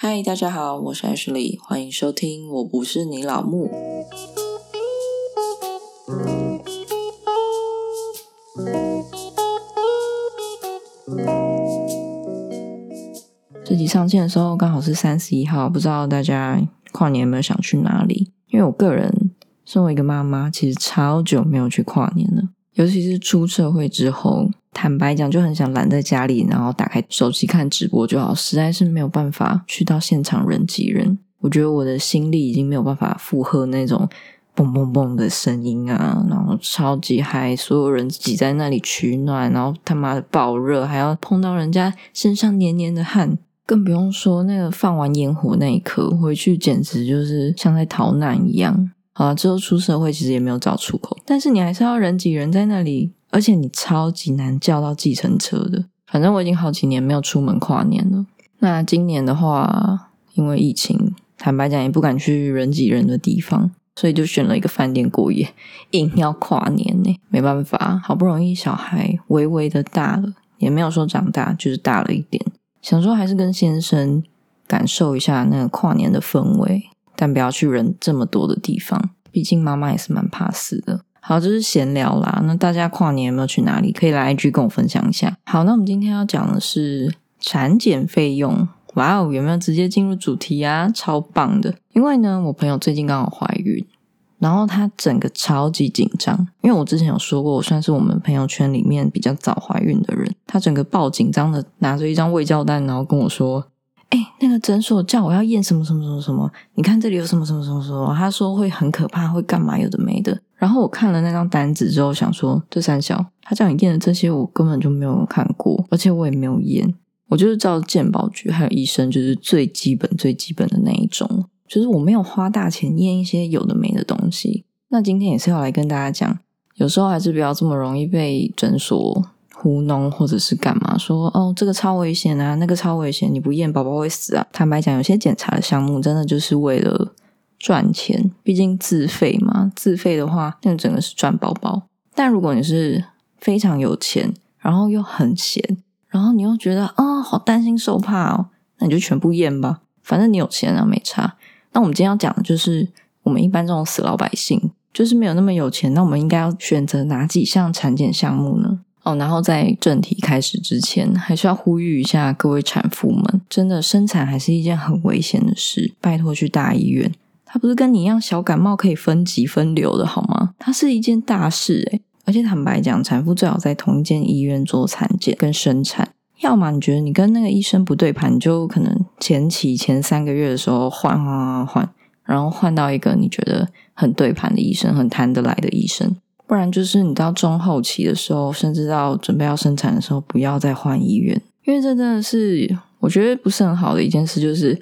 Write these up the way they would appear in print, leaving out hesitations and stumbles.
嗨，大家好，我是 Ashley， 欢迎收听我不是你老木。这集上线的时候刚好是31号，不知道大家跨年有没有想去哪里？因为我个人身为一个妈妈，其实超久没有去跨年了，尤其是出社会之后，坦白讲就很想懒在家里，然后打开手机看直播就好，实在是没有办法去到现场人挤人。我觉得我的心力已经没有办法负荷那种蹦蹦蹦的声音啊，然后超级嗨，所有人挤在那里取暖，然后他妈的爆热，还要碰到人家身上黏黏的汗，更不用说那个放完烟火那一刻回去，简直就是像在逃难一样。好啦，之后出社会其实也没有找出口，但是你还是要人挤人在那里，而且你超级难叫到计程车的。反正我已经好几年没有出门跨年了。那今年的话，因为疫情，坦白讲也不敢去人挤人的地方，所以就选了一个饭店过夜，硬要跨年呢，没办法，好不容易小孩微微的大了，也没有说长大，就是大了一点，想说还是跟先生感受一下那个跨年的氛围，但不要去人这么多的地方，毕竟妈妈也是蛮怕死的。好，这是闲聊啦。那大家跨年有没有去哪里？可以来 IG 跟我分享一下。好，那我们今天要讲的是产检费用。哇哦，有没有直接进入主题啊？超棒的！因为呢，我朋友最近刚好怀孕，然后她整个超级紧张。因为我之前有说过，我算是我们朋友圈里面比较早怀孕的人。她整个爆紧张的拿着一张卫教单，然后跟我说：那个诊所叫我要验什么什么什么什么，你看这里有什么什么什么什么，他说会很可怕，会干嘛有的没的。然后我看了那张单子之后想说，这三小，他叫你验的这些我根本就没有看过，而且我也没有验，我就是照健保局还有医生就是最基本最基本的那一种，就是我没有花大钱验一些有的没的东西。那今天也是要来跟大家讲，有时候还是不要这么容易被诊所糊弄或者是干嘛，说哦这个超危险啊，那个超危险，你不验宝宝会死啊。坦白讲，有些检查的项目真的就是为了赚钱，毕竟自费嘛，自费的话那整个是赚宝宝。但如果你是非常有钱，然后又很闲，然后你又觉得好担心受怕哦，那你就全部验吧，反正你有钱啊，没差。那我们今天要讲的就是我们一般这种死老百姓，就是没有那么有钱，那我们应该要选择哪几项产检项目呢？然后在正题开始之前，还是要呼吁一下各位产妇们，真的生产还是一件很危险的事，拜托去大医院。它不是跟你一样小感冒可以分级分流的好吗？它是一件大事欸。而且坦白讲，产妇最好在同一间医院做产检跟生产，要么你觉得你跟那个医生不对盘，你就可能前期前3个月的时候换，然后换到一个你觉得很对盘的医生，很谈得来的医生。不然就是你到中后期的时候，甚至到准备要生产的时候，不要再换医院。因为这真的是我觉得不是很好的一件事，就是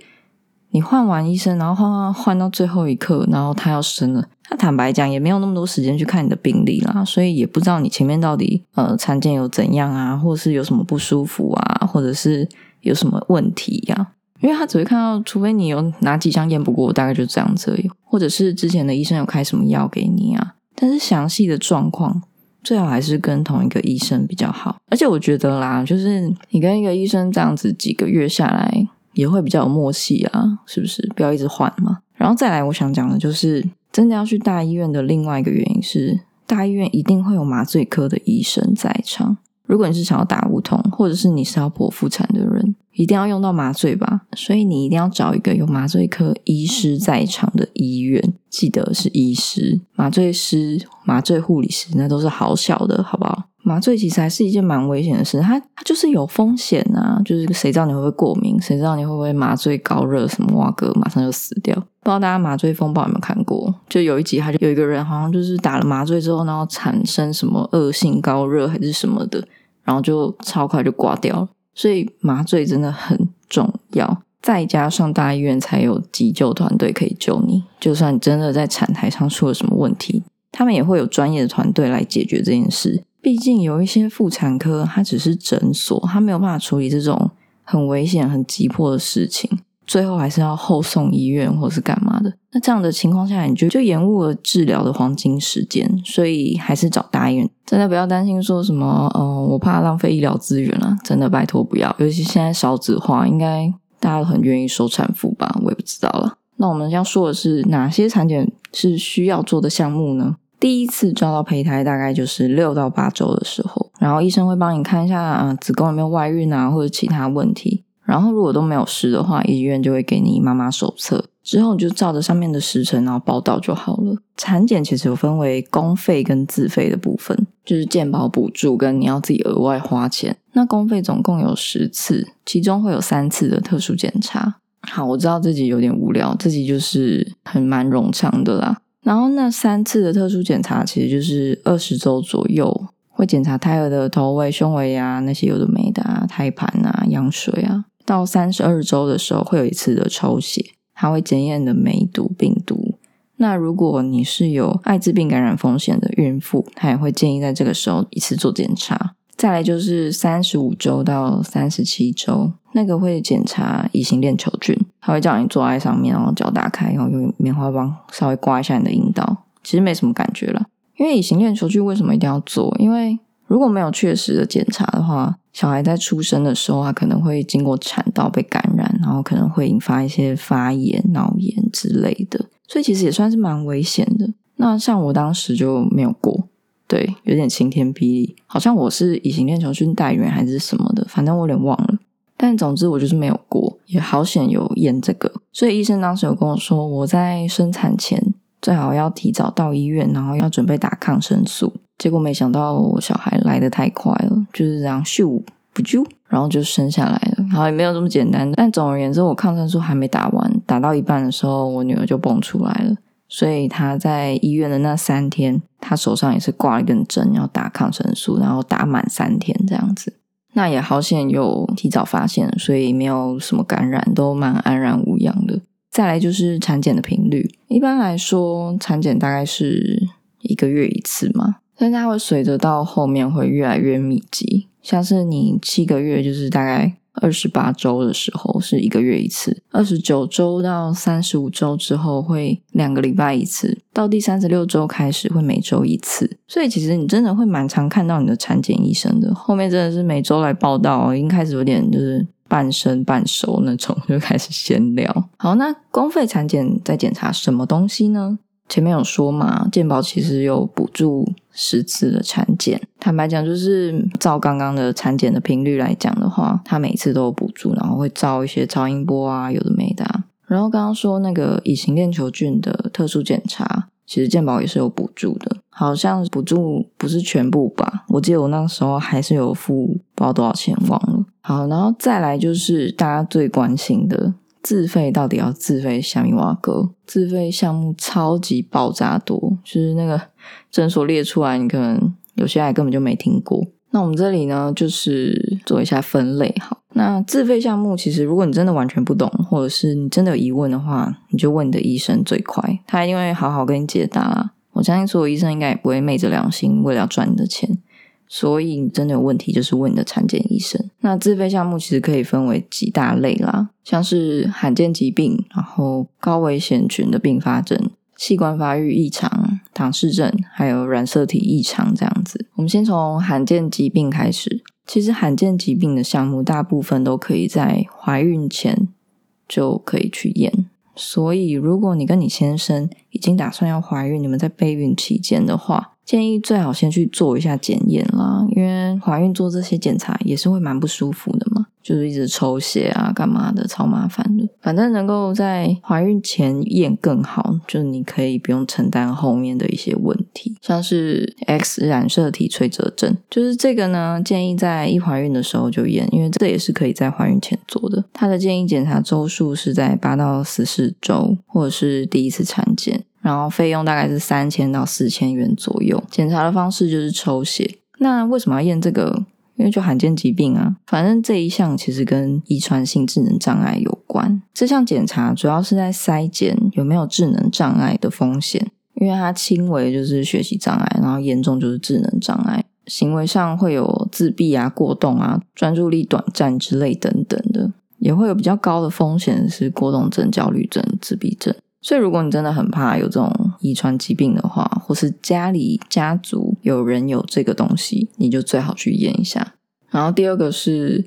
你换完医生，然后换到最后一刻，然后他要生了，他坦白讲也没有那么多时间去看你的病历啦，所以也不知道你前面到底产检有怎样啊，或者是有什么不舒服啊，或者是有什么问题啊。因为他只会看到，除非你有哪几项验不过，大概就这样子而已，或者是之前的医生有开什么药给你啊。但是详细的状况最好还是跟同一个医生比较好。而且我觉得啦，就是你跟一个医生这样子几个月下来也会比较有默契啊，是不是？不要一直换嘛。然后再来我想讲的就是，真的要去大医院的另外一个原因是，大医院一定会有麻醉科的医生在场。如果你是想要打无痛，或者是你是要剖腹产的人，一定要用到麻醉吧，所以你一定要找一个有麻醉科医师在场的医院，记得是医师。麻醉师、麻醉护理师那都是好小的，好不好？麻醉其实还是一件蛮危险的事，它就是有风险啊，就是谁知道你会不会过敏，谁知道你会不会麻醉高热什么哇哥马上就死掉。不知道大家麻醉风暴有没有看过，就有一集他就有一个人好像就是打了麻醉之后，然后产生什么恶性高热还是什么的，然后就超快就挂掉了。所以麻醉真的很重要，再加上大医院才有急救团队可以救你，就算你真的在产台上出了什么问题，他们也会有专业的团队来解决这件事。毕竟有一些妇产科它只是诊所，它没有办法处理这种很危险很急迫的事情，最后还是要后送医院或是干嘛的。那这样的情况下，你就延误了治疗的黄金时间，所以还是找大医院。真的不要担心说什么我怕浪费医疗资源啦，真的拜托不要。尤其现在少子化，应该大家很愿意收产妇吧，我也不知道了。那我们要说的是哪些产检是需要做的项目呢？第一次抓到胚胎大概就是6到8周的时候，然后医生会帮你看一下子宫有没有外孕啊或者其他问题，然后如果都没有事的话，医院就会给你妈妈手册，之后你就照着上面的时程然后报到就好了。产检其实有分为公费跟自费的部分，就是健保补助跟你要自己额外花钱。那公费总共有10次，其中会有3次的特殊检查。好，我知道这集有点无聊，这集就是很蛮冗长的啦。然后那3次的特殊检查其实就是20周左右，会检查胎儿的头围、胸围啊，那些有的没的啊，胎盘啊、羊水啊。到32周的时候会有一次的抽血，它会检验的梅毒、病毒。那如果你是有艾滋病感染风险的孕妇，它也会建议在这个时候一次做检查。再来就是35周到37周，那个会检查乙型链球菌，它会叫你坐在上面，然后脚打开，然后用棉花棒稍微刮一下你的阴道，其实没什么感觉啦。因为乙型链球菌为什么一定要做？因为如果没有确实的检查的话，小孩在出生的时候他可能会经过产道被感染，然后可能会引发一些发炎、脑炎之类的，所以其实也算是蛮危险的。那像我当时就没有过，对，有点晴天霹雳，好像我是乙型链球菌带原还是什么的，反正我有点忘了，但总之我就是没有过，也好险有验这个。所以医生当时有跟我说，我在生产前最好要提早到医院，然后要准备打抗生素。结果没想到我小孩来得太快了，就是这样咻不啾，然后就生下来了。好，也没有这么简单，但总而言之我抗生素还没打完，打到一半的时候我女儿就蹦出来了，所以她在医院的那3天，她手上也是挂了一根针要打抗生素，然后打满3天这样子。那也好险有提早发现，所以没有什么感染，都蛮安然无恙的。再来就是产检的频率，一般来说产检大概是1个月1次嘛，但它会随着到后面会越来越密集，像是你7个月就是大概28周的时候是1个月1次，29周到35周之后会2个礼拜1次，到第36周开始会每周1次，所以其实你真的会蛮常看到你的产检医生的，后面真的是每周来报道，已经开始有点就是半生半熟那种，就开始闲聊。好，那公费产检在检查什么东西呢？前面有说嘛，健保其实有补助10次的产检，坦白讲就是照刚刚的产检的频率来讲的话，它每次都有补助，然后会照一些超音波啊有的没的啊。然后刚刚说那个乙型链球菌的特殊检查，其实健保也是有补助的，好像补助不是全部吧，我记得我那时候还是有付不知道多少钱忘了。好，然后再来就是大家最关心的自费，到底要自费什么碗糕？自费项目超级爆炸多，就是那个诊所列出来，你可能有些还根本就没听过。那我们这里呢，就是做一下分类。好，那自费项目其实如果你真的完全不懂，或者是你真的有疑问的话，你就问你的医生最快，他一定会好好跟你解答啦。我相信所有医生应该也不会昧着良心为了要赚你的钱，所以你真的有问题就是问你的产检医生。那自费项目其实可以分为几大类啦，像是罕见疾病，然后高危险群的并发症、器官发育异常、唐氏症，还有染色体异常这样子。我们先从罕见疾病开始，其实罕见疾病的项目大部分都可以在怀孕前就可以去验，所以如果你跟你先生已经打算要怀孕，你们在备孕期间的话，建议最好先去做一下检验啦，因为怀孕做这些检查也是会蛮不舒服的嘛，就是一直抽血啊干嘛的，超麻烦的。反正能够在怀孕前验更好，就是你可以不用承担后面的一些问题，像是 X 染色体脆折症，就是这个呢建议在一怀孕的时候就验，因为这也是可以在怀孕前做的。它的建议检查周数是在8到14周，或者是第一次产检，然后费用大概是3000到4000元左右。检查的方式就是抽血。那为什么要验这个？因为就罕见疾病啊，反正这一项其实跟遗传性智能障碍有关。这项检查主要是在筛检有没有智能障碍的风险，因为它轻微就是学习障碍，然后严重就是智能障碍，行为上会有自闭啊、过动啊、专注力短暂之类等等的，也会有比较高的风险是过动症、焦虑症、自闭症。所以如果你真的很怕有这种遗传疾病的话，或是家族有人有这个东西，你就最好去验一下。然后第二个是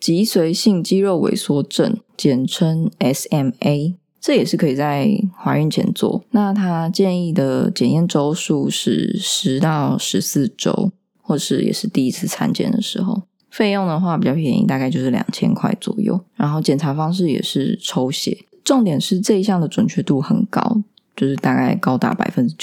脊髓性肌肉萎缩症，简称 SMA， 这也是可以在怀孕前做。那他建议的检验周数是10到14周，或是也是第一次产检的时候。费用的话比较便宜，大概就是2000块左右。然后检查方式也是抽血，重点是这一项的准确度很高，就是大概高达 95%，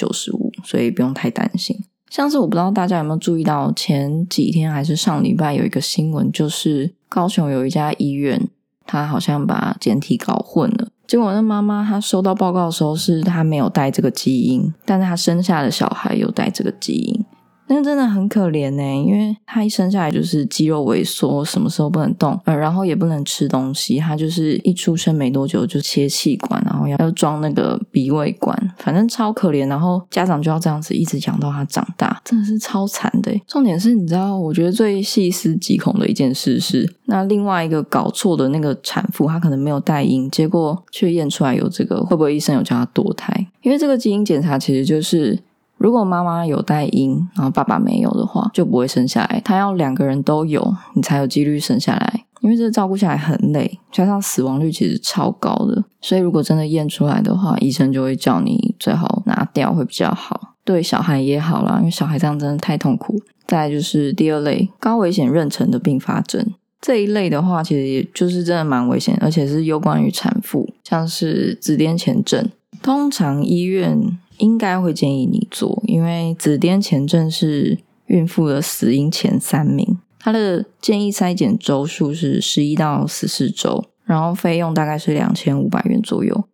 所以不用太担心。像是我不知道大家有没有注意到，前几天还是上礼拜有一个新闻，就是高雄有一家医院，他好像把检体搞混了，结果那妈妈她收到报告的时候是她没有带这个基因，但是她生下的小孩有带这个基因，那真的很可怜耶，因为她一生下来就是肌肉萎缩，什么时候不能动，然后也不能吃东西，她就是一出生没多久就切气管，然后要装那个鼻胃管，反正超可怜，然后家长就要这样子一直养到她长大，真的是超惨的耶。重点是你知道，我觉得最细思极恐的一件事是，那另外一个搞错的那个产妇，她可能没有带因，结果却验出来有这个，会不会医生有叫她堕胎？因为这个基因检查其实就是如果妈妈有带因，然后爸爸没有的话，就不会生下来。他要两个人都有，你才有几率生下来。因为这照顾下来很累，加上死亡率其实超高的，所以如果真的验出来的话，医生就会叫你最好拿掉会比较好，对小孩也好啦，因为小孩这样真的太痛苦。再来就是第二类，高危险妊娠的并发症。这一类的话，其实也就是真的蛮危险，而且是有关于产妇，像是子癫前症。通常医院应该会建议你做，因为子癫前症是孕妇的死因前3名，它的建议筛检周数是11到14周，然后费用大概是2500元左右。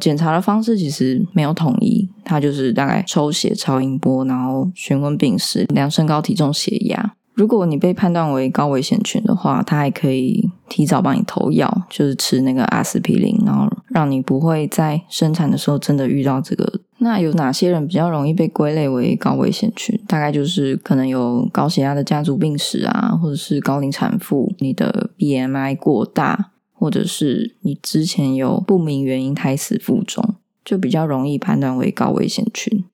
检查的方式其实没有统一，它就是大概抽血、超音波，然后询问病史、量身高、体重、血压。如果你被判断为高危险群的话，它还可以提早帮你投药，就是吃那个阿司匹林，然后让你不会在生产的时候真的遇到这个。那有哪些人比较容易被归类为高危险群？大概就是可能有高血压的家族病史啊，或者是高龄产妇，你的 BMI 过大，或者是你之前有不明原因胎死腹中，就比较容易判断为高危险群。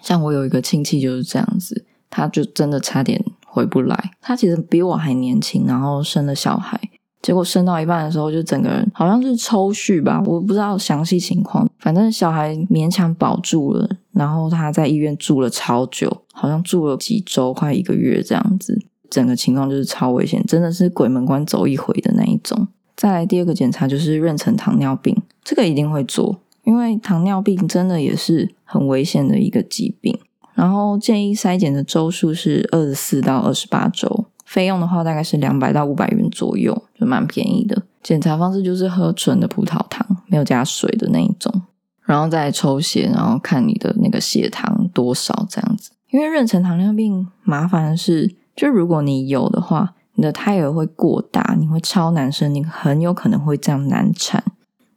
像我有一个亲戚就是这样子，他就真的差点回不来，他其实比我还年轻，然后生了小孩，结果生到一半的时候就整个人好像是抽搐吧，我不知道详细情况，反正小孩勉强保住了，然后他在医院住了超久，好像住了几周，快1个月这样子，整个情况就是超危险，真的是鬼门关走一回的那一种。再来第二个检查就是妊娠糖尿病，这个一定会做，因为糖尿病真的也是很危险的一个疾病。然后建议筛检的周数是24到28周，费用的话大概是200到500元左右，就蛮便宜的。检查方式就是喝纯的葡萄糖，没有加水的那一种，然后再来抽血，然后看你的那个血糖多少这样子。因为妊娠糖尿病麻烦的是，就如果你有的话，你的胎儿会过大，你会超难生，你很有可能会这样难产。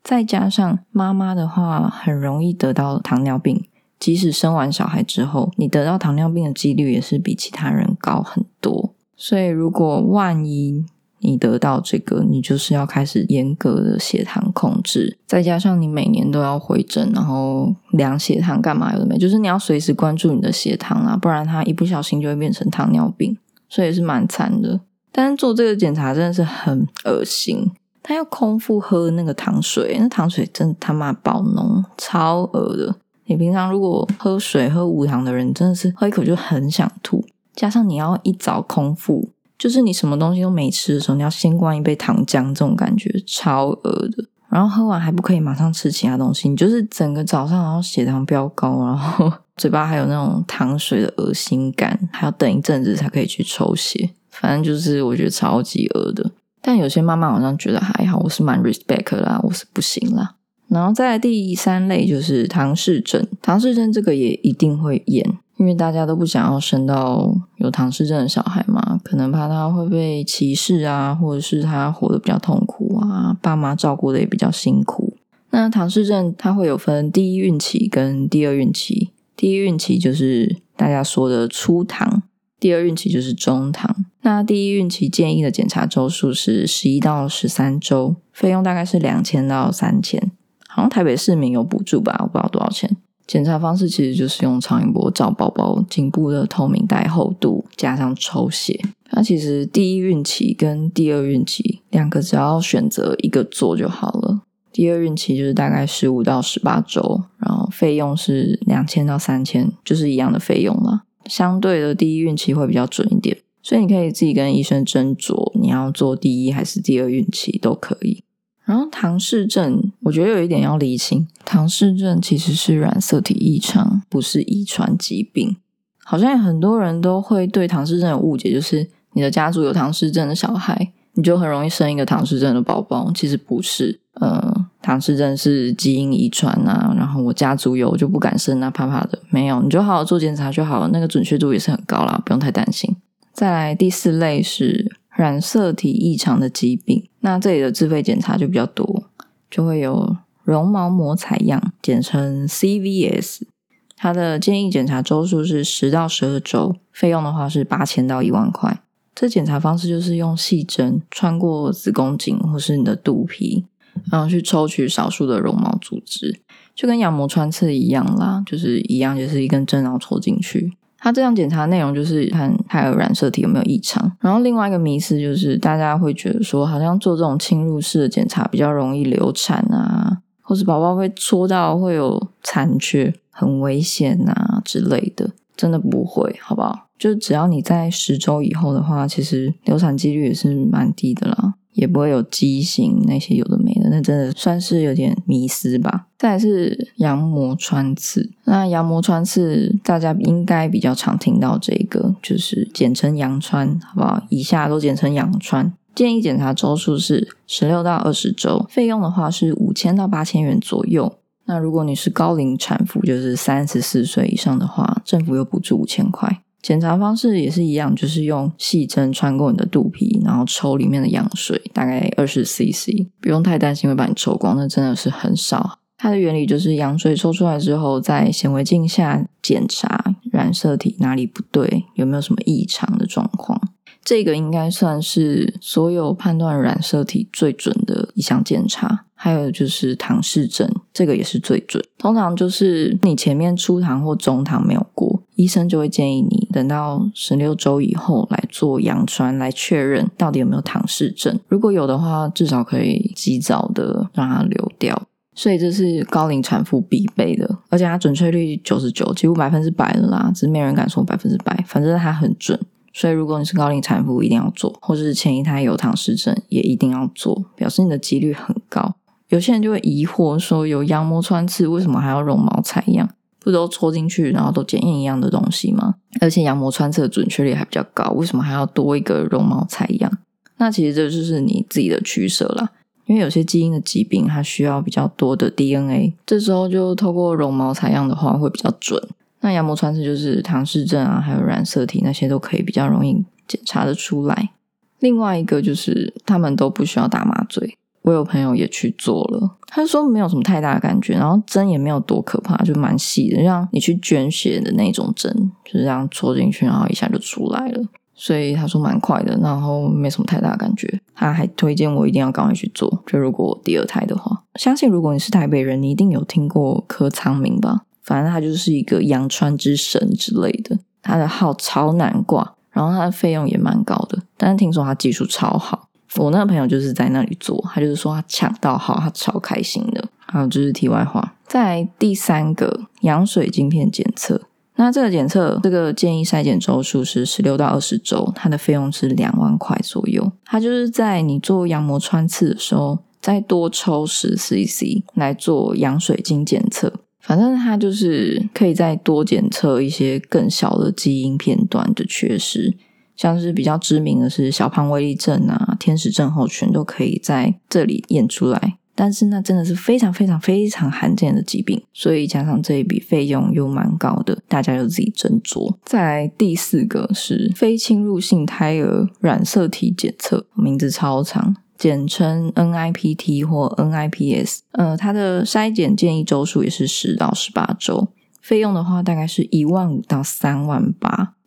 再加上妈妈的话很容易得到糖尿病，即使生完小孩之后，你得到糖尿病的几率也是比其他人高很多。所以如果万一你得到这个，你就是要开始严格的血糖控制，再加上你每年都要回诊，然后量血糖干嘛有的没，就是你要随时关注你的血糖啊，不然它一不小心就会变成糖尿病，所以是蛮惨的。但是做这个检查真的是很恶心，他要空腹喝那个糖水，那糖水真的他妈爆浓，超恶的。你平常如果喝水喝无糖的人，真的是喝一口就很想吐，加上你要一早空腹，就是你什么东西都没吃的时候，你要先灌一杯糖浆，这种感觉超恶的。然后喝完还不可以马上吃其他东西，你就是整个早上然后血糖飙高，然后嘴巴还有那种糖水的恶心感，还要等一阵子才可以去抽血，反正就是我觉得超级恶的。但有些妈妈好像觉得还好，我是蛮 respect 啦，我是不行啦。然后再来第3类就是唐氏症，唐氏症这个也一定会验，因为大家都不想要生到有唐氏症的小孩嘛，可能怕他会被歧视啊，或者是他活得比较痛苦啊，爸妈照顾的也比较辛苦。那唐氏症它会有分第一孕期跟第二孕期，第一孕期就是大家说的初唐，第二孕期就是中唐。那第一孕期建议的检查周数是11到13周，费用大概是2000到3000，好像台北市民有补助吧，我不知道多少钱。检查方式其实就是用超音波照宝宝颈部的透明带厚度，加上抽血。那其实第一孕期跟第二孕期两个只要选择一个做就好了。第二孕期就是大概15到18周，然后费用是2000到3000，就是一样的费用啦。相对的第一孕期会比较准一点，所以你可以自己跟医生斟酌你要做第一还是第二孕期都可以。然后唐氏症我觉得有一点要厘清，唐氏症其实是染色体异常，不是遗传疾病。好像很多人都会对唐氏症有误解，就是你的家族有唐氏症的小孩，你就很容易生一个唐氏症的宝宝。其实不是，唐氏症是基因遗传啊，然后我家族有我就不敢生啊，怕怕的。没有，你就好好做检查就好了，那个准确度也是很高啦，不用太担心。再来第四类是染色体异常的疾病，那这里的自费检查就比较多，就会有绒毛膜采样，简称 CVS， 它的建议检查周数是10到12周，费用的话是8000到1万块。这检查方式就是用细针穿过子宫颈或是你的肚皮，然后去抽取少数的绒毛组织，就跟羊膜穿刺一样啦，就是一样，就是一根针然后抽进去。它这样检查内容就是看胎儿染色体有没有异常。然后另外一个迷思就是大家会觉得说好像做这种侵入式的检查比较容易流产啊，或是宝宝会戳到会有残缺，很危险啊之类的。真的不会，好不好？就只要你在10周以后的话，其实流产几率也是蛮低的啦，也不会有畸形那些有的没的，那真的算是有点迷思吧。再来是羊膜穿刺，那羊膜穿刺大家应该比较常听到这个，就是简称羊穿，好不好？以下都简称羊穿。建议检查周数是16到20周，费用的话是5000到8000元左右。那如果你是高龄产妇，就是34岁以上的话，政府又补助5000块。检查方式也是一样，就是用细针穿过你的肚皮，然后抽里面的羊水，大概 20cc， 不用太担心会把你抽光，那真的是很少。它的原理就是羊水抽出来之后，在显微镜下检查染色体哪里不对，有没有什么异常的状况。这个应该算是所有判断染色体最准的一项检查。还有就是唐氏症，这个也是最准，通常就是你前面初唐或中唐没有过，医生就会建议你等到16周以后来做羊穿，来确认到底有没有唐氏症，如果有的话至少可以及早的让它流掉，所以这是高龄产妇必备的，而且它准确率99%，几乎 100% 了啦，只是没人敢说 100%， 反正它很准，所以如果你是高龄产妇一定要做，或是前一胎有唐氏症也一定要做，表示你的几率很高。有些人就会疑惑说有羊膜穿刺为什么还要绒毛采样，不都戳进去然后都检验一样的东西吗？而且羊膜穿刺的准确率还比较高，为什么还要多一个绒毛采样？那其实这就是你自己的取舍啦，因为有些基因的疾病它需要比较多的 DNA， 这时候就透过绒毛采样的话会比较准。那羊膜穿刺就是唐氏症啊，还有染色体那些都可以比较容易检查得出来。另外一个就是他们都不需要打麻醉，我有朋友也去做了，他说没有什么太大的感觉，然后针也没有多可怕，就蛮细的，让你去捐血的那种针，就是这样戳进去然后一下就出来了，所以他说蛮快的，然后没什么太大的感觉。他还推荐我一定要赶快去做，就如果我第二胎的话。相信如果你是台北人，你一定有听过柯昌明吧，反正他就是一个羊穿之神之类的，他的号超难挂，然后他的费用也蛮高的，但是听说他技术超好。我那个朋友就是在那里做，他就是说他抢到号，他超开心的。还有就是题外话。再来第三个，羊水晶片检测。那这个检测，这个建议筛检周数是16到20周，它的费用是2万块左右。它就是在你做羊膜穿刺的时候，再多抽 10cc 来做羊水晶检测。反正它就是可以再多检测一些更小的基因片段的缺失。像是比较知名的是小胖威力症啊、天使症候群都可以在这里验出来，但是那真的是非常非常非常罕见的疾病，所以加上这一笔费用又蛮高的，大家就自己斟酌。再来第四个是非侵入性胎儿染色体检测，名字超长，简称 NIPT 或 NIPS， 它的筛检建议周数也是10到18周，费用的话大概是15000到38000。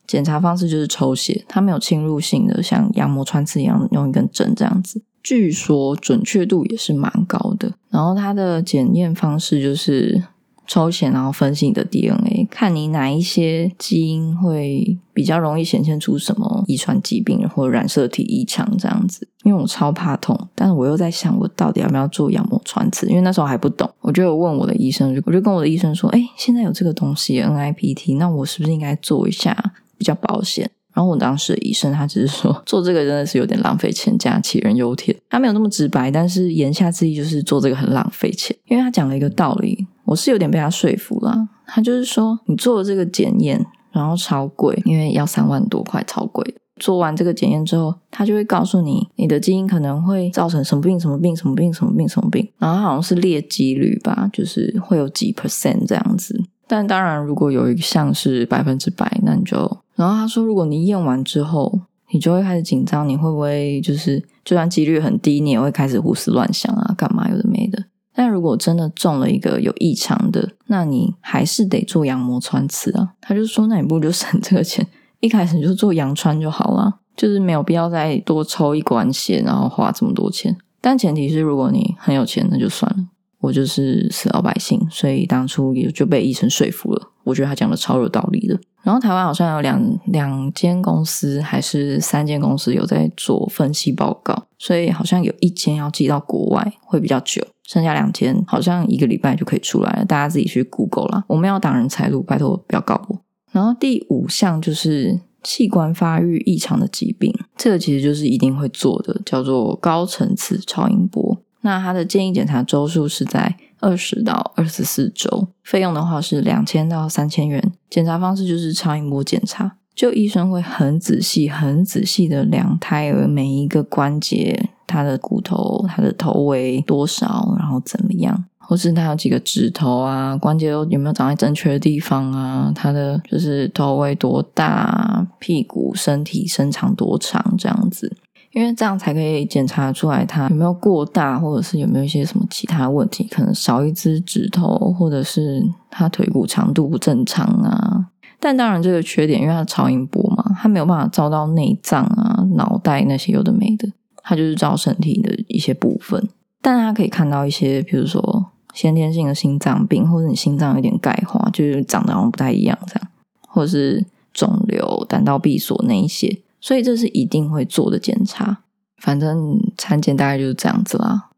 检查方式就是抽血，它没有侵入性的，像羊膜穿刺一样用一根针这样子，据说准确度也是蛮高的。然后它的检验方式就是抽血然后分析你的 DNA， 看你哪一些基因会比较容易显现出什么遗传疾病或染色体异常这样子。因为我超怕痛，但是我又在想我到底要不要做羊膜穿刺，因为那时候还不懂。我就有问我的医生，我就跟我的医生说，现在有这个东西 NIPT， 那我是不是应该做一下比较保险？然后我当时的医生他只是说做这个真的是有点浪费钱加杞人忧天，他没有那么直白，但是言下之意就是做这个很浪费钱。因为他讲了一个道理，我是有点被他说服啦。他就是说你做了这个检验然后超贵，因为要3万多块，超贵的。做完这个检验之后他就会告诉你你的基因可能会造成什么病什么病什么病什么病什么病，然后好像是列几率吧，就是会有几 % 这样子。但当然如果有一项是100%，那你就，然后他说如果你验完之后你就会开始紧张，你会不会就是就算几率很低你也会开始胡思乱想啊干嘛有的没的。但如果真的中了一个有异常的，那你还是得做羊膜穿刺啊。他就说那你不如就省这个钱，一开始就做羊穿就好啦，就是没有必要再多抽一管血然后花这么多钱。但前提是如果你很有钱那就算了，我就是死老百姓，所以当初也就被医生说服了。我觉得他讲的超有道理的。然后台湾好像有两间公司还是3间公司有在做分析报告，所以好像有1间要寄到国外会比较久，剩下2间好像1个礼拜就可以出来了，大家自己去 Google 啦，我们要挡人财路，拜托不要告我。然后第5项就是器官发育异常的疾病，这个其实就是一定会做的，叫做高层次超音波。那它的建议检查周数是在20到24周，费用的话是2000到3000元。检查方式就是超音波检查，就医生会很仔细很仔细的量胎儿每一个关节，他的骨头，他的头围多少，然后怎么样，或是他有几个指头啊，关节有没有长在正确的地方啊，他的就是头围多大，屁股身体伸长多长这样子。因为这样才可以检查出来它有没有过大，或者是有没有一些什么其他问题，可能少一只指头，或者是它腿骨长度不正常啊。但当然这个缺点，因为它超音波嘛，它没有办法照到内脏啊、脑袋那些有的没的，它就是照身体的一些部分。但它可以看到一些比如说先天性的心脏病，或者你心脏有点钙化，就是长得好像不太一样这样，或者是肿瘤、胆道闭锁那一些，所以这是一定会做的检查。反正产检大概就是这样子啦，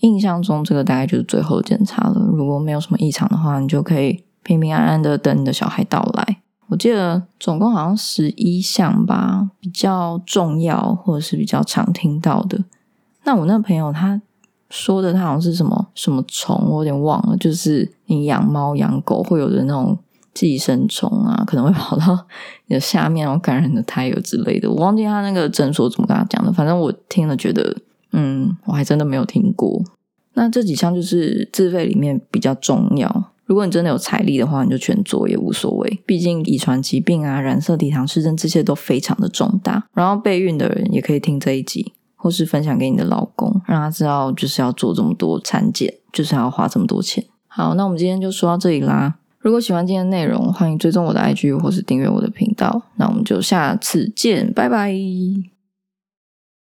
印象中这个大概就是最后检查了。如果没有什么异常的话，你就可以平平安安的等你的小孩到来。我记得总共好像11项吧，比较重要或者是比较常听到的。那我那个朋友他说的，他好像是什么什么虫，我有点忘了，就是你养猫养狗会有的那种寄生虫啊，可能会跑到你的下面然后感染你的胎儿之类的。我忘记他那个诊所怎么跟他讲的，反正我听了觉得我还真的没有听过。那这几项就是自费里面比较重要，如果你真的有财力的话你就全做也无所谓，毕竟遗传疾病啊、染色体唐氏症这些都非常的重大。然后备孕的人也可以听这一集，或是分享给你的老公，让他知道就是要做这么多产检，就是要花这么多钱。好，那我们今天就说到这里啦，如果喜欢今天的内容，欢迎追踪我的 IG 或是订阅我的频道。那我们就下次见，拜拜。